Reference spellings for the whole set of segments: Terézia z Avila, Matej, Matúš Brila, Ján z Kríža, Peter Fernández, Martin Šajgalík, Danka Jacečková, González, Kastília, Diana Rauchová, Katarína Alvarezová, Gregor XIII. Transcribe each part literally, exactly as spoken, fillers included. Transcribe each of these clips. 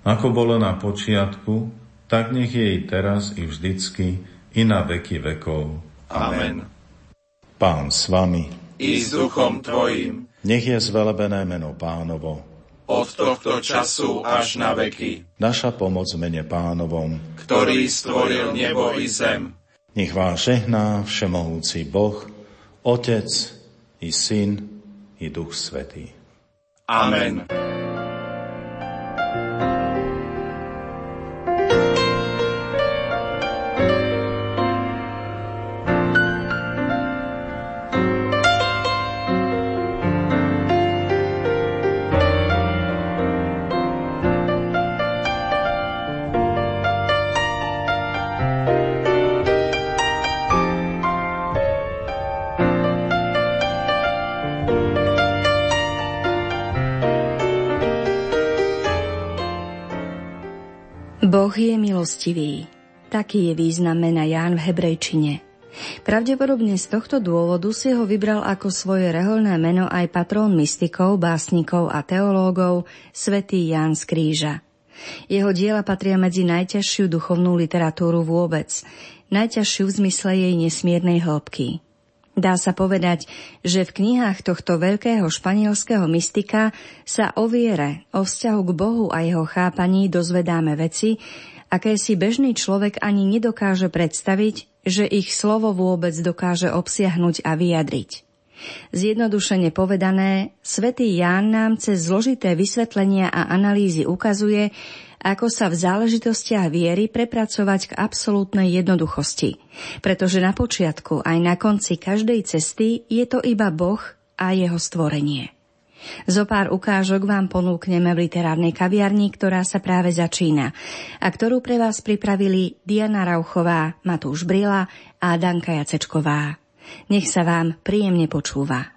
Ako bolo na počiatku, tak nech je i teraz, i vždycky, i na veky vekov. Amen. Pán s vami. I s duchom tvojim. Nech je zvelebené meno Pánovo. Od tohto času až na veky. Naša pomoc mene Pánovom, ktorý stvoril nebo i zem. Nech vás žehná všemohúci Boh, Otec i Syn i Duch Svätý. Amen. Boh je milostivý. Taký je význam mena Ján v hebrejčine. Pravdepodobne z tohto dôvodu si ho vybral ako svoje reholné meno aj patrón mystikov, básnikov a teológov, svätý Ján z Kríža. Jeho diela patria medzi najťažšiu duchovnú literatúru vôbec, najťažšiu v zmysle jej nesmiernej hĺbky. Dá sa povedať, že v knihách tohto veľkého španielského mystika sa o viere, o vzťahu k Bohu a jeho chápaní dozvedáme veci, aké si bežný človek ani nedokáže predstaviť, že ich slovo vôbec dokáže obsiahnuť a vyjadriť. Zjednodušene povedané, svätý Ján nám cez zložité vysvetlenia a analýzy ukazuje, ako sa v záležitostiach viery prepracovať k absolútnej jednoduchosti. Pretože na počiatku aj na konci každej cesty je to iba Boh a jeho stvorenie. Zopár ukážok vám ponúkneme v literárnej kaviarni, ktorá sa práve začína a ktorú pre vás pripravili Diana Rauchová, Matúš Brila a Danka Jacečková. Nech sa vám príjemne počúva.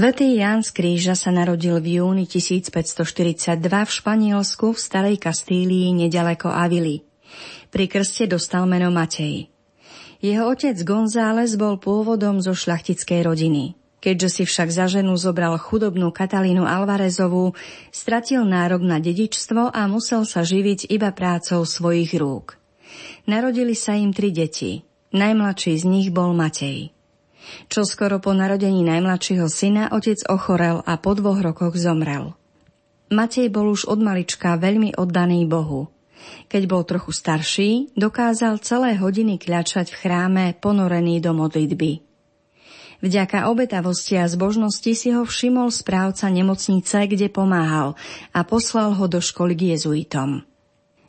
Svätý Ján z Kríža sa narodil v júni tisícpäťstoštyridsaťdva v Španielsku v Starej Kastílii nedaleko Avily. Pri krste dostal meno Matej. Jeho otec González bol pôvodom zo šľachtickej rodiny. Keďže si však za ženu zobral chudobnú Katarínu Alvarezovú, stratil nárok na dedičstvo a musel sa živiť iba prácou svojich rúk. Narodili sa im tri deti. Najmladší z nich bol Matej. Čoskoro po narodení najmladšieho syna otec ochorel a po dvoch rokoch zomrel. Matej bol už od malička veľmi oddaný Bohu. Keď bol trochu starší, dokázal celé hodiny kľačať v chráme ponorený do modlitby. Vďaka obetavosti a zbožnosti si ho všimol správca nemocnice, kde pomáhal, a poslal ho do školy k jezuitom.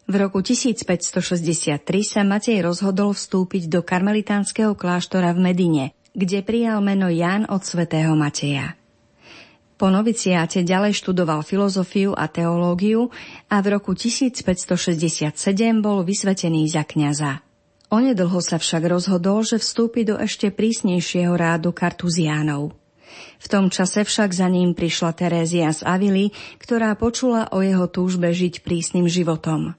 V roku tisícpäťstošesťdesiattri sa Matej rozhodol vstúpiť do karmelitánskeho kláštora v Medine, kde prijal meno Ján od svätého Mateja. Po noviciáte ďalej študoval filozofiu a teológiu a v roku tisícpäťstošesťdesiatsedem bol vysvetený za kňaza. Onedlho sa však rozhodol, že vstúpi do ešte prísnejšieho rádu kartuziánov. V tom čase však za ním prišla Terézia z Avily, ktorá počula o jeho túžbe žiť prísnym životom.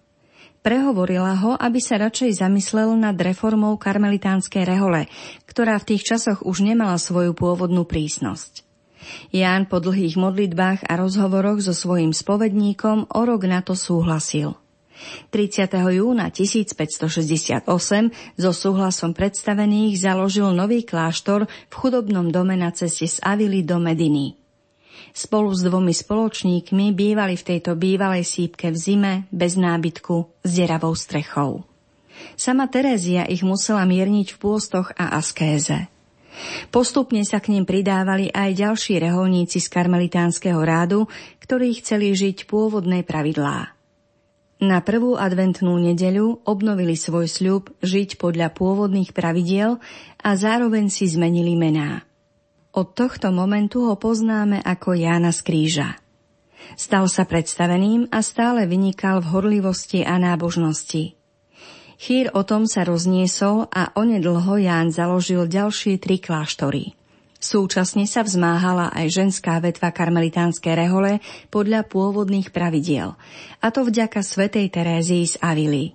Prehovorila ho, aby sa radšej zamyslel nad reformou karmelitánskej rehole, ktorá v tých časoch už nemala svoju pôvodnú prísnosť. Ján po dlhých modlitbách a rozhovoroch so svojím spovedníkom o rok na to súhlasil. tridsiateho júna tisícpäťstošesťdesiatosem so súhlasom predstavených založil nový kláštor v chudobnom dome na ceste z Avily do Mediny. Spolu s dvomi spoločníkmi bývali v tejto bývalej sípke v zime, bez nábytku, s deravou strechou. Sama Terézia ich musela mierniť v pôstoch a askéze. Postupne sa k nim pridávali aj ďalší reholníci z karmelitánskeho rádu, ktorí chceli žiť pôvodné pravidlá. Na prvú adventnú nedeľu obnovili svoj sľub žiť podľa pôvodných pravidiel a zároveň si zmenili mená. Od tohto momentu ho poznáme ako Jána z Kríža. Stal sa predstaveným a stále vynikal v horlivosti a nábožnosti. Chýr o tom sa rozniesol a onedlho Ján založil ďalšie tri kláštory. Súčasne sa vzmáhala aj ženská vetva karmelitánskej rehole podľa pôvodných pravidiel, a to vďaka svätej Terézii z Avily.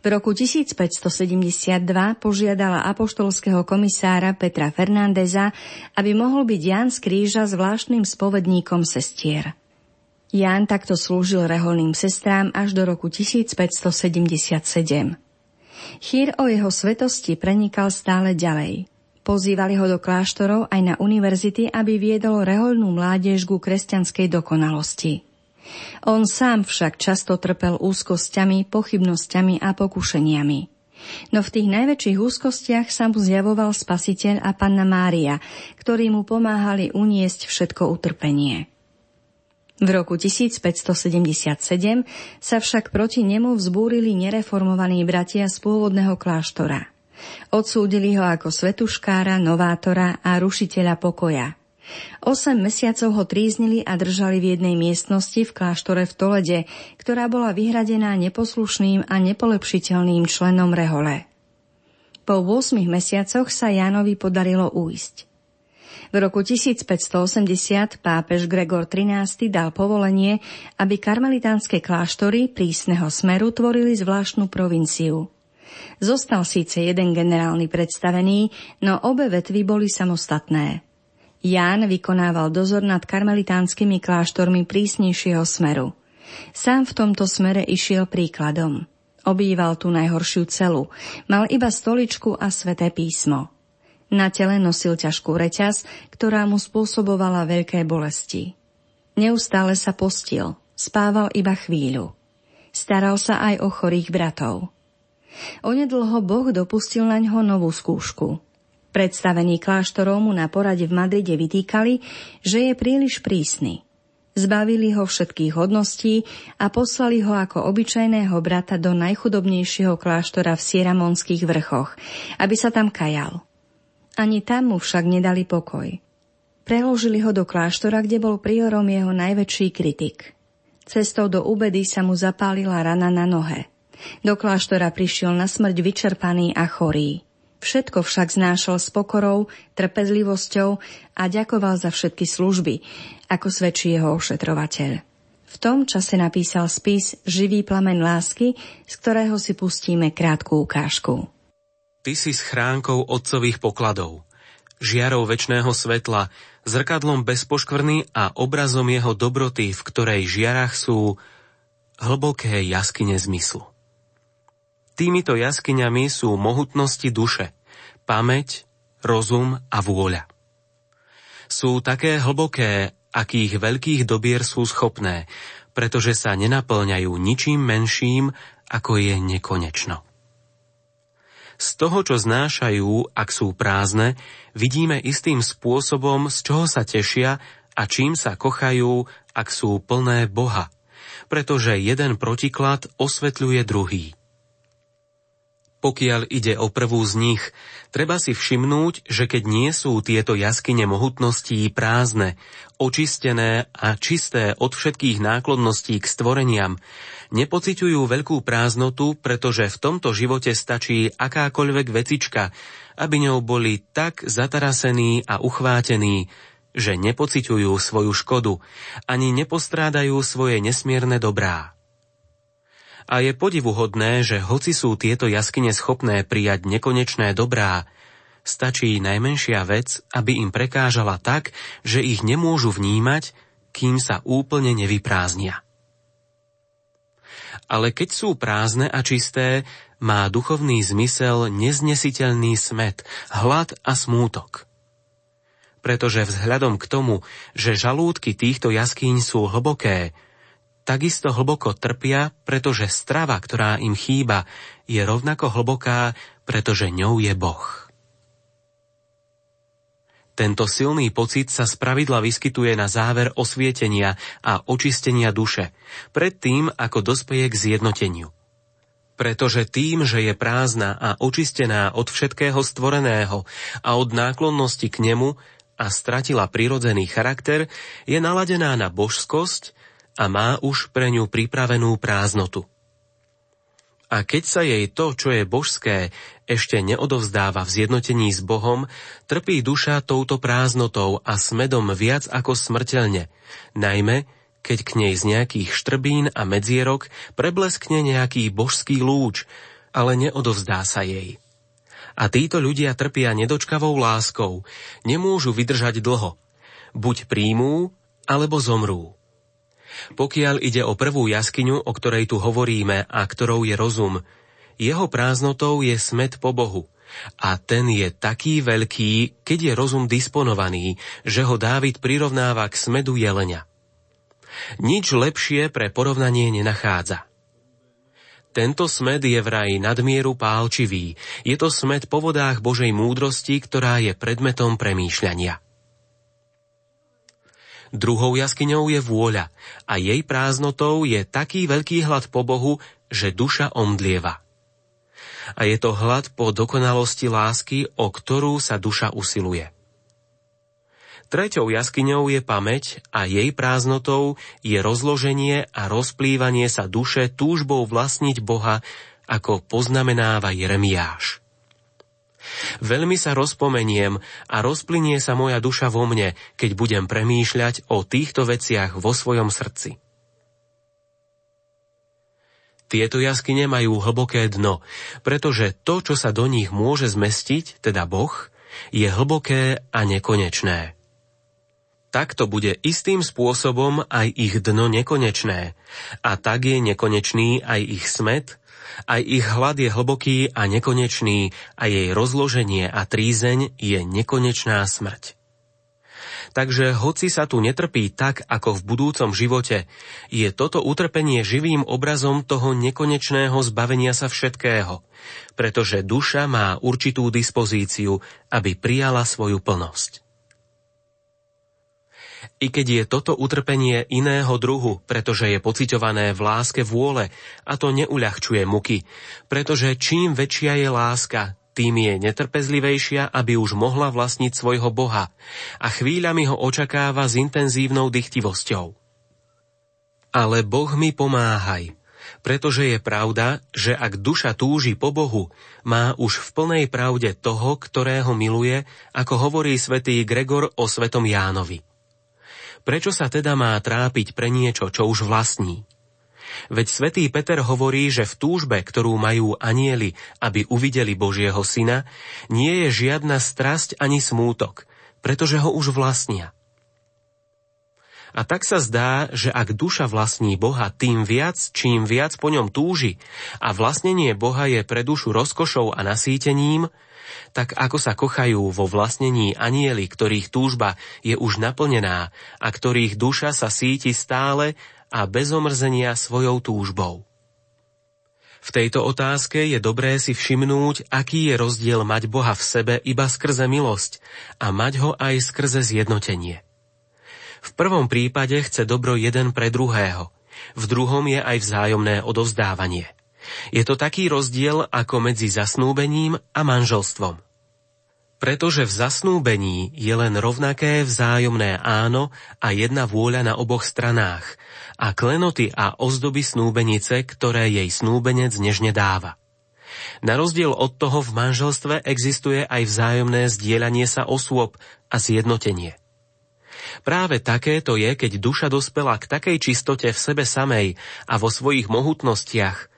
V roku tisícpäťstosedemdesiatdva požiadala apoštolského komisára Petra Fernándeza, aby mohol byť Ján z Kríža zvláštnym spovedníkom sestier. Ján takto slúžil reholným sestrám až do roku tisícpäťstosedemdesiatsedem. Chýr o jeho svetosti prenikal stále ďalej. Pozývali ho do kláštorov aj na univerzity, aby viedol reholnú mládež ku kresťanskej dokonalosti. On sám však často trpel úzkosťami, pochybnosťami a pokušeniami. No v tých najväčších úzkostiach sa mu zjavoval Spasiteľ a Panna Mária, ktorí mu pomáhali uniesť všetko utrpenie. V roku tisícpäťstosedemdesiatsedem sa však proti nemu vzbúrili nereformovaní bratia z pôvodného kláštora. Odsúdili ho ako svetuškára, novátora a rušiteľa pokoja. Osem mesiacov ho tríznili a držali v jednej miestnosti v kláštore v Tolede, ktorá bola vyhradená neposlušným a nepolepšiteľným členom rehole. Po ôsmich mesiacoch sa Jánovi podarilo újsť. V roku tisícpäťstoosemdesiat pápež Gregor trinásty dal povolenie, aby karmelitánske kláštory prísneho smeru tvorili zvláštnu provinciu. Zostal síce jeden generálny predstavený, no obe vetvy boli samostatné. Ján vykonával dozor nad karmelitánskymi kláštormi prísnejšieho smeru. Sám v tomto smere išiel príkladom. Obýval tú najhoršiu celu, mal iba stoličku a sväté písmo. Na tele nosil ťažkú reťaz, ktorá mu spôsobovala veľké bolesti. Neustále sa postil, spával iba chvíľu. Staral sa aj o chorých bratov. Onedlho Boh dopustil naňho novú skúšku. Predstavení kláštorov mu na porade v Madride vytýkali, že je príliš prísny. Zbavili ho všetkých hodností a poslali ho ako obyčajného brata do najchudobnejšieho kláštora v Sieramonských vrchoch, aby sa tam kajal. Ani tam mu však nedali pokoj. Preložili ho do kláštora, kde bol priorom jeho najväčší kritik. Cestou do Ubedy sa mu zapálila rana na nohe. Do kláštora prišiel na smrť vyčerpaný a chorý. Všetko však znášal s pokorou, trpezlivosťou a ďakoval za všetky služby, ako svedčí jeho ošetrovateľ. V tom čase napísal spis Živý plameň lásky, z ktorého si pustíme krátku ukážku. Ty si schránkou otcových pokladov, žiarou večného svetla, zrkadlom bez poškvrny a obrazom jeho dobroty, v ktorej žiarách sú hlboké jaskyne zmyslu. Týmito jaskyňami sú mohutnosti duše, pamäť, rozum a vôľa. Sú také hlboké, akých veľkých dobier sú schopné, pretože sa nenaplňajú ničím menším, ako je nekonečno. Z toho, čo znášajú, ak sú prázdne, vidíme istým spôsobom, z čoho sa tešia a čím sa kochajú, ak sú plné Boha. Pretože jeden protiklad osvetľuje druhý. Pokiaľ ide o prvú z nich, treba si všimnúť, že keď nie sú tieto jaskyne mohutností prázdne, očistené a čisté od všetkých náklonností k stvoreniam, nepociťujú veľkú prázdnotu, pretože v tomto živote stačí akákoľvek vecička, aby ňou boli tak zatarasení a uchvátení, že nepociťujú svoju škodu, ani nepostrádajú svoje nesmierne dobrá. A je podivuhodné, že hoci sú tieto jaskyne schopné prijať nekonečné dobrá, stačí najmenšia vec, aby im prekážala tak, že ich nemôžu vnímať, kým sa úplne nevyprázdnia. Ale keď sú prázdne a čisté, má duchovný zmysel neznesiteľný smäd, hlad a smútok. Pretože vzhľadom k tomu, že žalúdky týchto jaskýň sú hlboké, takisto hlboko trpia, pretože strava, ktorá im chýba, je rovnako hlboká, pretože ňou je Boh. Tento silný pocit sa spravidla vyskytuje na záver osvietenia a očistenia duše, predtým ako dospeje k zjednoteniu. Pretože tým, že je prázdna a očistená od všetkého stvoreného a od náklonnosti k nemu a stratila prirodzený charakter, je naladená na božskosť a má už pre ňu pripravenú prázdnotu. A keď sa jej to, čo je božské, ešte neodovzdáva v zjednotení s Bohom, trpí duša touto prázdnotou a smedom viac ako smrteľne, najmä keď k nej z nejakých štrbín a medzierok prebleskne nejaký božský lúč, ale neodovzdá sa jej. A títo ľudia trpia nedočkavou láskou, nemôžu vydržať dlho. Buď príjmú, alebo zomrú. Pokiaľ ide o prvú jaskyňu, o ktorej tu hovoríme a ktorou je rozum, jeho prázdnotou je smäd po Bohu. A ten je taký veľký, keď je rozum disponovaný, že ho Dávid prirovnáva k smädu jelenia. Nič lepšie pre porovnanie nenachádza. Tento smäd je vraj nadmieru pálčivý. Je to smäd po vodách Božej múdrosti, ktorá je predmetom premýšľania. Druhou jaskyňou je vôľa a jej prázdnotou je taký veľký hlad po Bohu, že duša omdlieva. A je to hlad po dokonalosti lásky, o ktorú sa duša usiluje. Treťou jaskyňou je pamäť a jej prázdnotou je rozloženie a rozplývanie sa duše túžbou vlastniť Boha, ako poznamenáva Jeremiáš. Veľmi sa rozpomeniem a rozplynie sa moja duša vo mne, keď budem premýšľať o týchto veciach vo svojom srdci. Tieto jaskyne majú hlboké dno, pretože to, čo sa do nich môže zmestiť, teda Boh, je hlboké a nekonečné. Takto bude istým spôsobom aj ich dno nekonečné. A tak je nekonečný aj ich smäd, aj ich hlad je hlboký a nekonečný a jej rozloženie a trízeň je nekonečná smrť. Takže hoci sa tu netrpí tak, ako v budúcom živote, je toto utrpenie živým obrazom toho nekonečného zbavenia sa všetkého, pretože duša má určitú dispozíciu, aby prijala svoju plnosť. I keď je toto utrpenie iného druhu, pretože je pociťované v láske vôle, a to neuľahčuje muky, pretože čím väčšia je láska, tým je netrpezlivejšia, aby už mohla vlastniť svojho Boha a chvíľami ho očakáva s intenzívnou dychtivosťou. Ale Boh mi pomáhaj, pretože je pravda, že ak duša túži po Bohu, má už v plnej pravde toho, ktorého miluje, ako hovorí svätý Gregor o svätom Jánovi. Prečo sa teda má trápiť pre niečo, čo už vlastní? Veď svätý Peter hovorí, že v túžbe, ktorú majú anjeli, aby uvideli Božieho syna, nie je žiadna strasť ani smútok, pretože ho už vlastnia. A tak sa zdá, že ak duša vlastní Boha tým viac, čím viac po ňom túži, a vlastnenie Boha je pre dušu rozkošou a nasýtením, tak ako sa kochajú vo vlastnení anjeli, ktorých túžba je už naplnená a ktorých duša sa síti stále a bez omrzenia svojou túžbou. V tejto otázke je dobré si všimnúť, aký je rozdiel mať Boha v sebe iba skrze milosť a mať ho aj skrze zjednotenie. V prvom prípade chce dobro jeden pre druhého, v druhom je aj vzájomné odovzdávanie. Je to taký rozdiel ako medzi zasnúbením a manželstvom. Pretože v zasnúbení je len rovnaké vzájomné áno a jedna vôľa na oboch stranách a klenoty a ozdoby snúbenice, ktoré jej snúbenec nežne dáva. Na rozdiel od toho v manželstve existuje aj vzájomné zdieľanie sa osôb a zjednotenie. Práve takéto je, keď duša dospela k takej čistote v sebe samej a vo svojich mohutnostiach,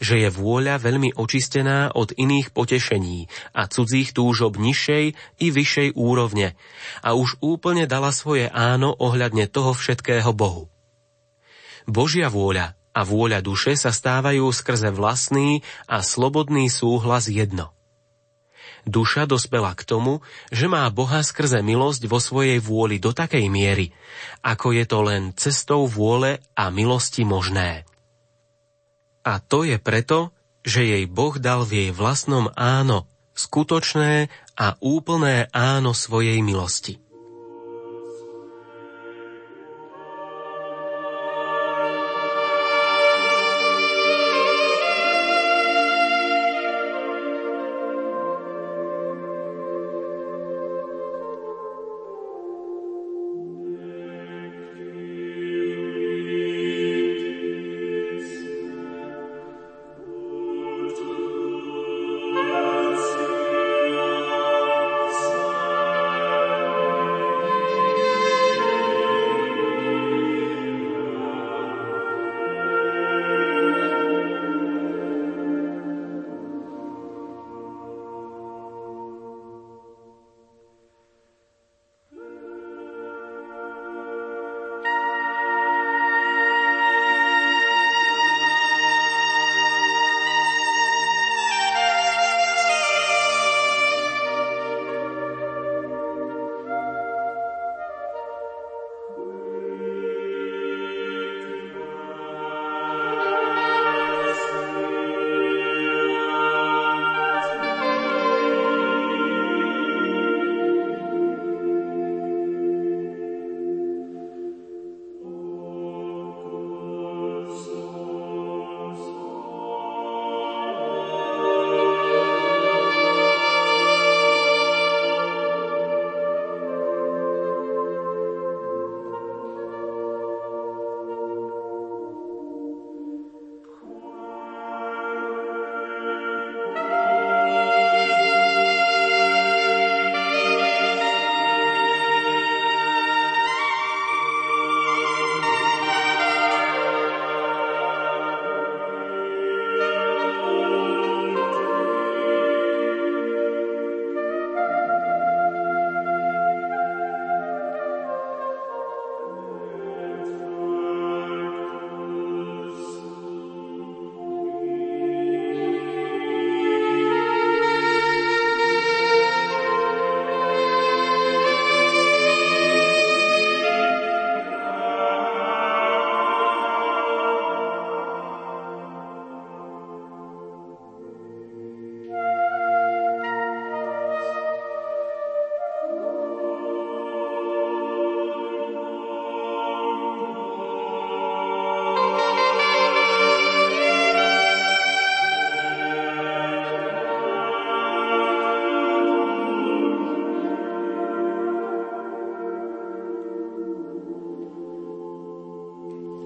že je vôľa veľmi očistená od iných potešení a cudzích túžob nižšej i vyššej úrovne a už úplne dala svoje áno ohľadne toho všetkého Bohu. Božia vôľa a vôľa duše sa stávajú skrze vlastný a slobodný súhlas jedno. Duša dospela k tomu, že má Boha skrze milosť vo svojej vôli do takej miery, ako je to len cestou vôle a milosti možné. A to je preto, že jej Boh dal v jej vlastnom áno, skutočné a úplné áno svojej milosti.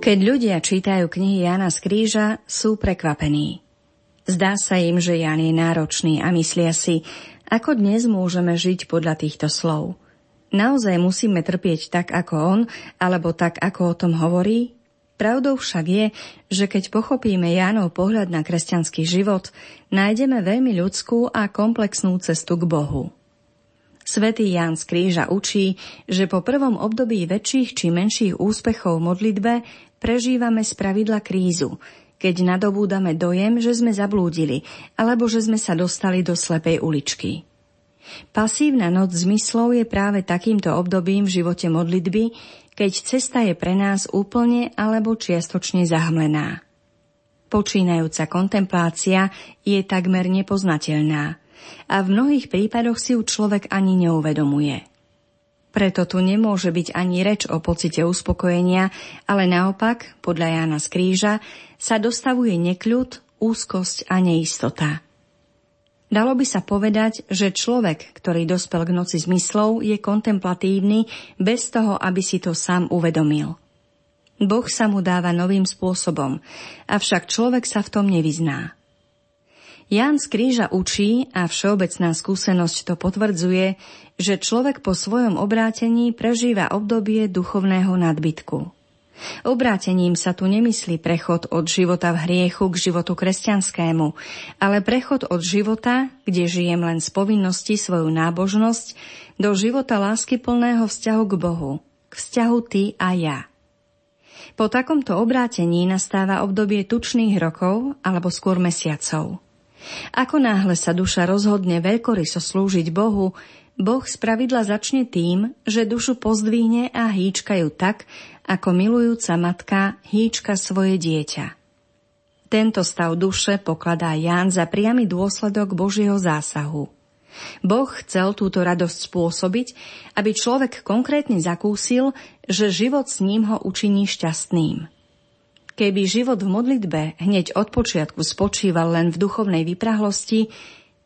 Keď ľudia čítajú knihy Jána z Kríža, sú prekvapení. Zdá sa im, že Ján je náročný a myslia si, ako dnes môžeme žiť podľa týchto slov. Naozaj musíme trpieť tak ako on, alebo tak ako o tom hovorí? Pravdou však je, že keď pochopíme Jánov pohľad na kresťanský život, nájdeme veľmi ľudskú a komplexnú cestu k Bohu. Svätý Ján z Kríža učí, že po prvom období väčších či menších úspechov v modlitbe prežívame spravidla krízu, keď nadobúdame dojem, že sme zablúdili, alebo že sme sa dostali do slepej uličky. Pasívna noc zmyslov je práve takýmto obdobím v živote modlitby, keď cesta je pre nás úplne alebo čiastočne zahmlená. počínajúca kontemplácia je takmer nepoznateľná a v mnohých prípadoch si ju človek ani neuvedomuje. Preto tu nemôže byť ani reč o pocite uspokojenia, ale naopak, podľa Jána z Kríža, sa dostavuje nekľud, úzkosť a neistota. Dalo by sa povedať, že človek, ktorý dospel k noci zmyslov, je kontemplatívny bez toho, aby si to sám uvedomil. Boh sa mu dáva novým spôsobom, avšak človek sa v tom nevyzná. Ján z Kríža učí, a všeobecná skúsenosť to potvrdzuje, že človek po svojom obrátení prežíva obdobie duchovného nadbytku. Obrátením sa tu nemyslí prechod od života v hriechu k životu kresťanskému, ale prechod od života, kde žijem len z povinnosti svoju nábožnosť, do života láskyplného vzťahu k Bohu, k vzťahu ty a ja. Po takomto obrátení nastáva obdobie tučných rokov alebo skôr mesiacov. Ako náhle sa duša rozhodne veľkoryso slúžiť Bohu, Boh spravidla začne tým, že dušu pozdvihne a hýčka ju tak, ako milujúca matka hýčka svoje dieťa. Tento stav duše pokladá Ján za priamy dôsledok Božieho zásahu. Boh chcel túto radosť spôsobiť, aby človek konkrétne zakúsil, že život s ním ho učiní šťastným. Keby život v modlitbe hneď od počiatku spočíval len v duchovnej vyprahlosti,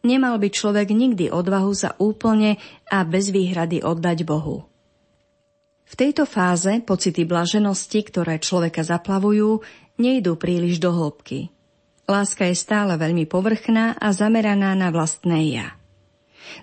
nemal by človek nikdy odvahu sa úplne a bez výhrady oddať Bohu. V tejto fáze pocity blaženosti, ktoré človeka zaplavujú, nejdú príliš do hĺbky. Láska je stále veľmi povrchná a zameraná na vlastné ja.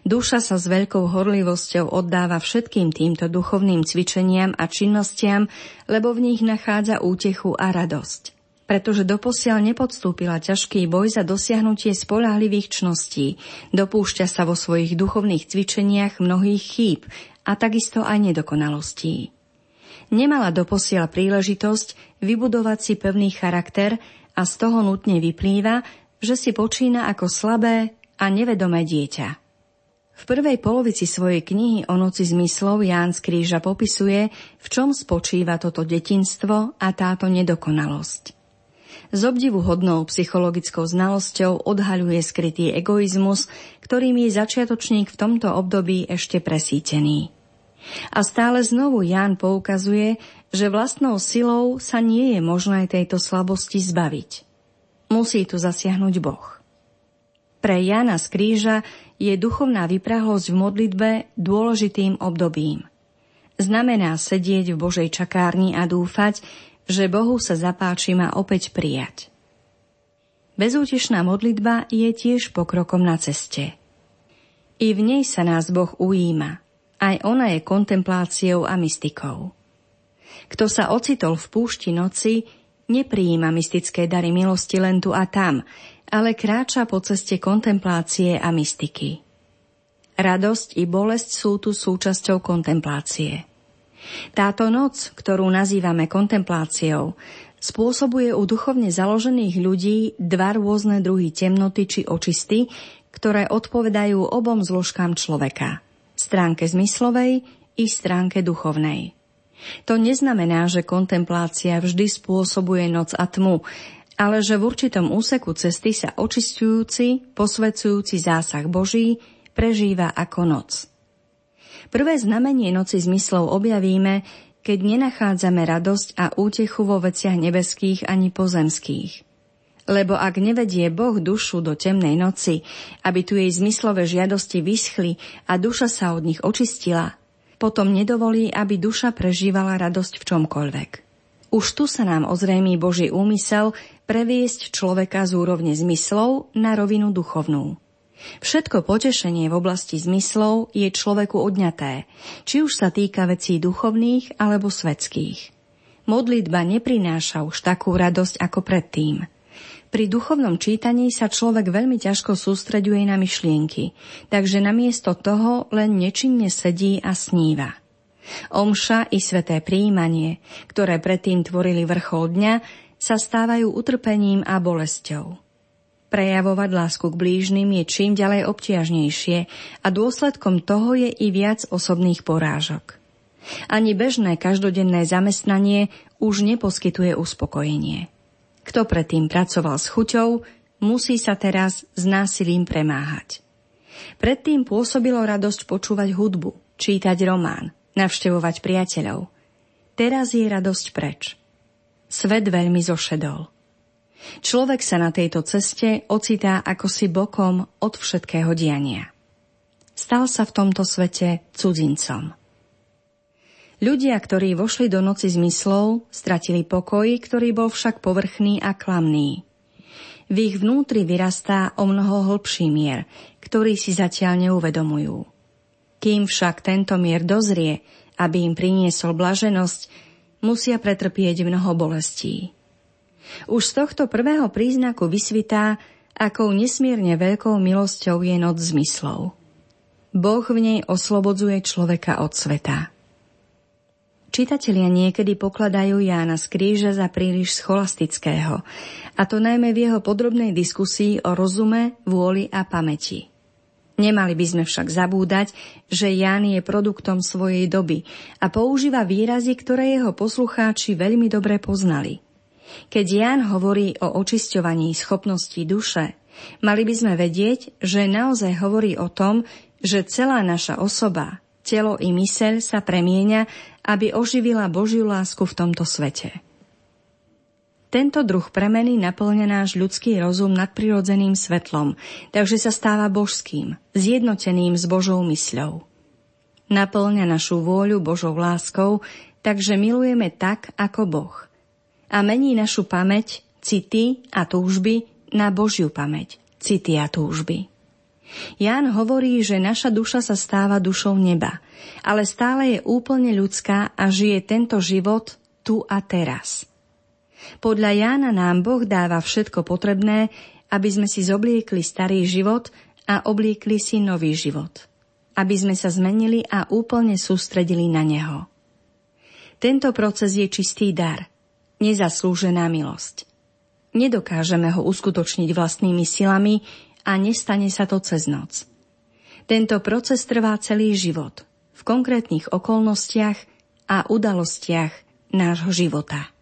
Duša sa s veľkou horlivosťou oddáva všetkým týmto duchovným cvičeniam a činnostiam, lebo v nich nachádza útechu a radosť. Pretože doposiaľ nepodstúpila ťažký boj za dosiahnutie spoľahlivých čností, dopúšťa sa vo svojich duchovných cvičeniach mnohých chýb a takisto aj nedokonalostí. Nemala doposiaľ príležitosť vybudovať si pevný charakter a z toho nutne vyplýva, že si počína ako slabé a nevedomé dieťa. V prvej polovici svojej knihy o noci zmyslov Ján z Kríža popisuje, v čom spočíva toto detinstvo a táto nedokonalosť. S obdivuhodnou psychologickou znalosťou odhaľuje skrytý egoizmus, ktorým je začiatočník v tomto období ešte presýtený. A stále znovu Ján poukazuje, že vlastnou silou sa nie je možné tejto slabosti zbaviť. Musí tu zasiahnuť Boh. Pre Jána z Kríža je duchovná vyprahlosť v modlitbe dôležitým obdobím. Znamená sedieť v Božej čakárni a dúfať, že Bohu sa zapáči ma opäť prijať. Bezútešná modlitba je tiež pokrokom na ceste. I v nej sa nás Boh ujíma. Aj ona je kontempláciou a mystikou. Kto sa ocitol v púšti noci, neprijíma mystické dary milosti len tu a tam, ale kráča po ceste kontemplácie a mystiky. Radosť i bolesť sú tu súčasťou kontemplácie. Táto noc, ktorú nazývame kontempláciou, spôsobuje u duchovne založených ľudí dva rôzne druhy temnoty či očisty, ktoré odpovedajú obom zložkám človeka, stránke zmyslovej i stránke duchovnej. To neznamená, že kontemplácia vždy spôsobuje noc a tmu, ale že v určitom úseku cesty sa očistujúci, posvedzujúci zásah Boží prežíva ako noc. Prvé znamenie noci zmyslov objavíme, keď nenachádzame radosť a útechu vo veciach nebeských ani pozemských. Lebo ak nevedie Boh dušu do temnej noci, aby tu jej zmyslové žiadosti vyschli a duša sa od nich očistila, potom nedovolí, aby duša prežívala radosť v čomkoľvek. Už tu sa nám ozrejmí Boží úmysel previesť človeka z úrovne zmyslov na rovinu duchovnú. Všetko potešenie v oblasti zmyslov je človeku odňaté, či už sa týka vecí duchovných alebo svetských. Modlitba neprináša už takú radosť ako predtým. Pri duchovnom čítaní sa človek veľmi ťažko sústreďuje na myšlienky, takže namiesto toho len nečinne sedí a sníva. Omša i sväté prijímanie, ktoré predtým tvorili vrchol dňa, sa stávajú utrpením a bolesťou. Prejavovať lásku k blížnym je čím ďalej obťažnejšie a dôsledkom toho je i viac osobných porážok. Ani bežné každodenné zamestnanie už neposkytuje uspokojenie. Kto predtým pracoval s chuťou, musí sa teraz s násilím premáhať. Predtým pôsobilo radosť počúvať hudbu, čítať román, navštevovať priateľov. Teraz je radosť preč. Svet veľmi zošedol. Človek sa na tejto ceste ocitá akosi bokom od všetkého diania. Stal sa v tomto svete cudzincom. Ľudia, ktorí vošli do noci zmyslov, stratili pokoj, ktorý bol však povrchný a klamný. V ich vnútri vyrastá o mnoho hlbší mier, ktorý si zatiaľ neuvedomujú. Kým však tento mier dozrie, aby im priniesol blaženosť, musia pretrpieť mnoho bolestí. Už z tohto prvého príznaku vysvitá, akou nesmierne veľkou milosťou je noc zmyslov. Boh v nej oslobodzuje človeka od sveta. Čitatelia niekedy pokladajú Jána z Kríža za príliš scholastického, a to najmä v jeho podrobnej diskusii o rozume, vôli a pamäti. Nemali by sme však zabúdať, že Ján je produktom svojej doby a používa výrazy, ktoré jeho poslucháči veľmi dobre poznali. Keď Ján hovorí o očisťovaní schopností duše, mali by sme vedieť, že naozaj hovorí o tom, že celá naša osoba, telo i myseľ sa premieňa, aby oživila Božiu lásku v tomto svete. Tento druh premeny naplňa náš ľudský rozum nadprirodzeným svetlom, takže sa stáva božským, zjednoteným s Božou mysľou. Naplňa našu vôľu Božou láskou, takže milujeme tak, ako Boh. A mení našu pamäť, city a túžby na Božiu pamäť, city a túžby. Ján hovorí, že naša duša sa stáva dušou neba, ale stále je úplne ľudská a žije tento život tu a teraz. Podľa Jána nám Boh dáva všetko potrebné, aby sme si zobliekli starý život a obliekli si nový život. Aby sme sa zmenili a úplne sústredili na neho. Tento proces je čistý dar, nezaslúžená milosť. Nedokážeme ho uskutočniť vlastnými silami a nestane sa to cez noc. Tento proces trvá celý život, v konkrétnych okolnostiach a udalostiach nášho života.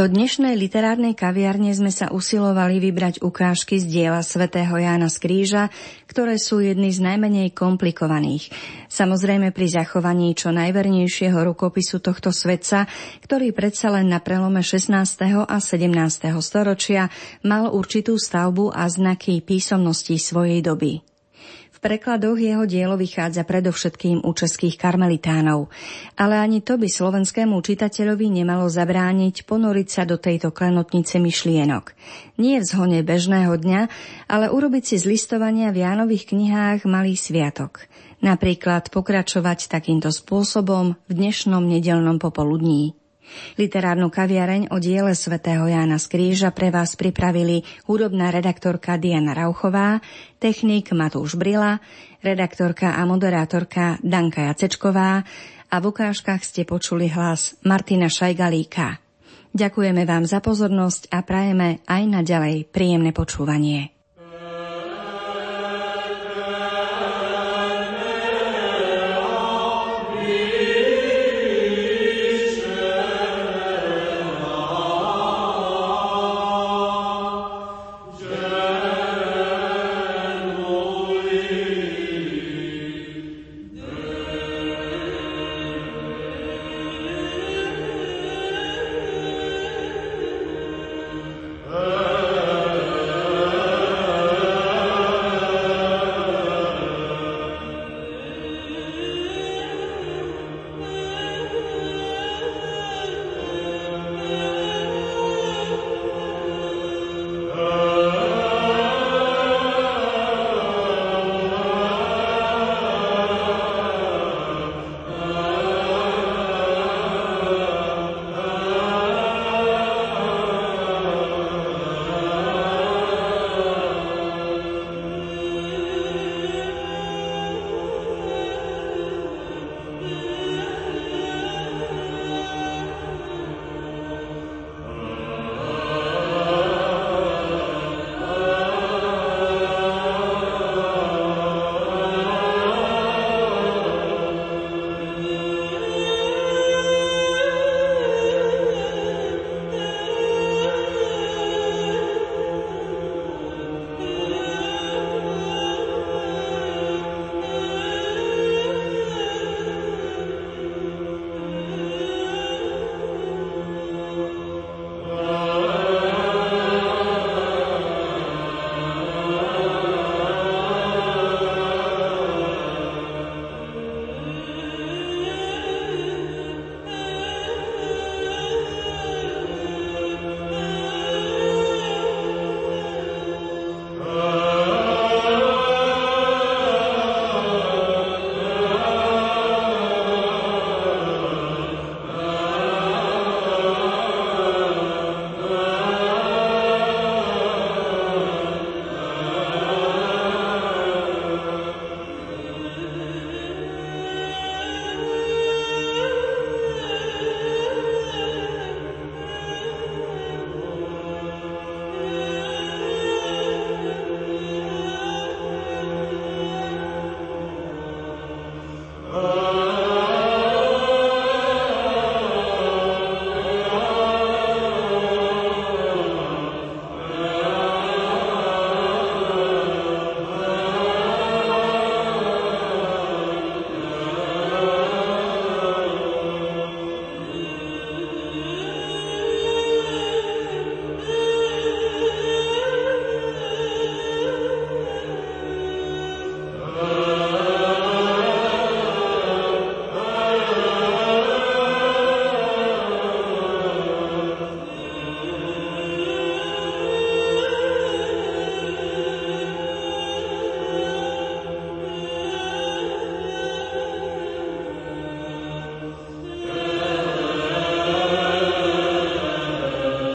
Do dnešnej literárnej kaviarne sme sa usilovali vybrať ukážky z diela svätého Jána z Kríža, ktoré sú jedny z najmenej komplikovaných. Samozrejme pri zachovaní čo najvernejšieho rukopisu tohto svetca, ktorý predsa len na prelome šestnásteho a sedemnásteho storočia mal určitú stavbu a znaky písomnosti svojej doby. V prekladoch jeho dielo vychádza predovšetkým u českých karmelitánov. Ale ani to by slovenskému čitateľovi nemalo zabrániť ponoriť sa do tejto klenotnice myšlienok. Nie v zhone bežného dňa, ale urobiť si z listovania v Jánových knihách malý sviatok. Napríklad pokračovať takýmto spôsobom v dnešnom nedeľnom popoludní. Literárnu kaviareň o diele svätého Jána z Kríža pre vás pripravili hudobná redaktorka Diana Rauchová, technik Matúš Brila, redaktorka a moderátorka Danka Jacečková a v ukážkach ste počuli hlas Martina Šajgalíka. Ďakujeme vám za pozornosť a prajeme aj naďalej príjemné počúvanie.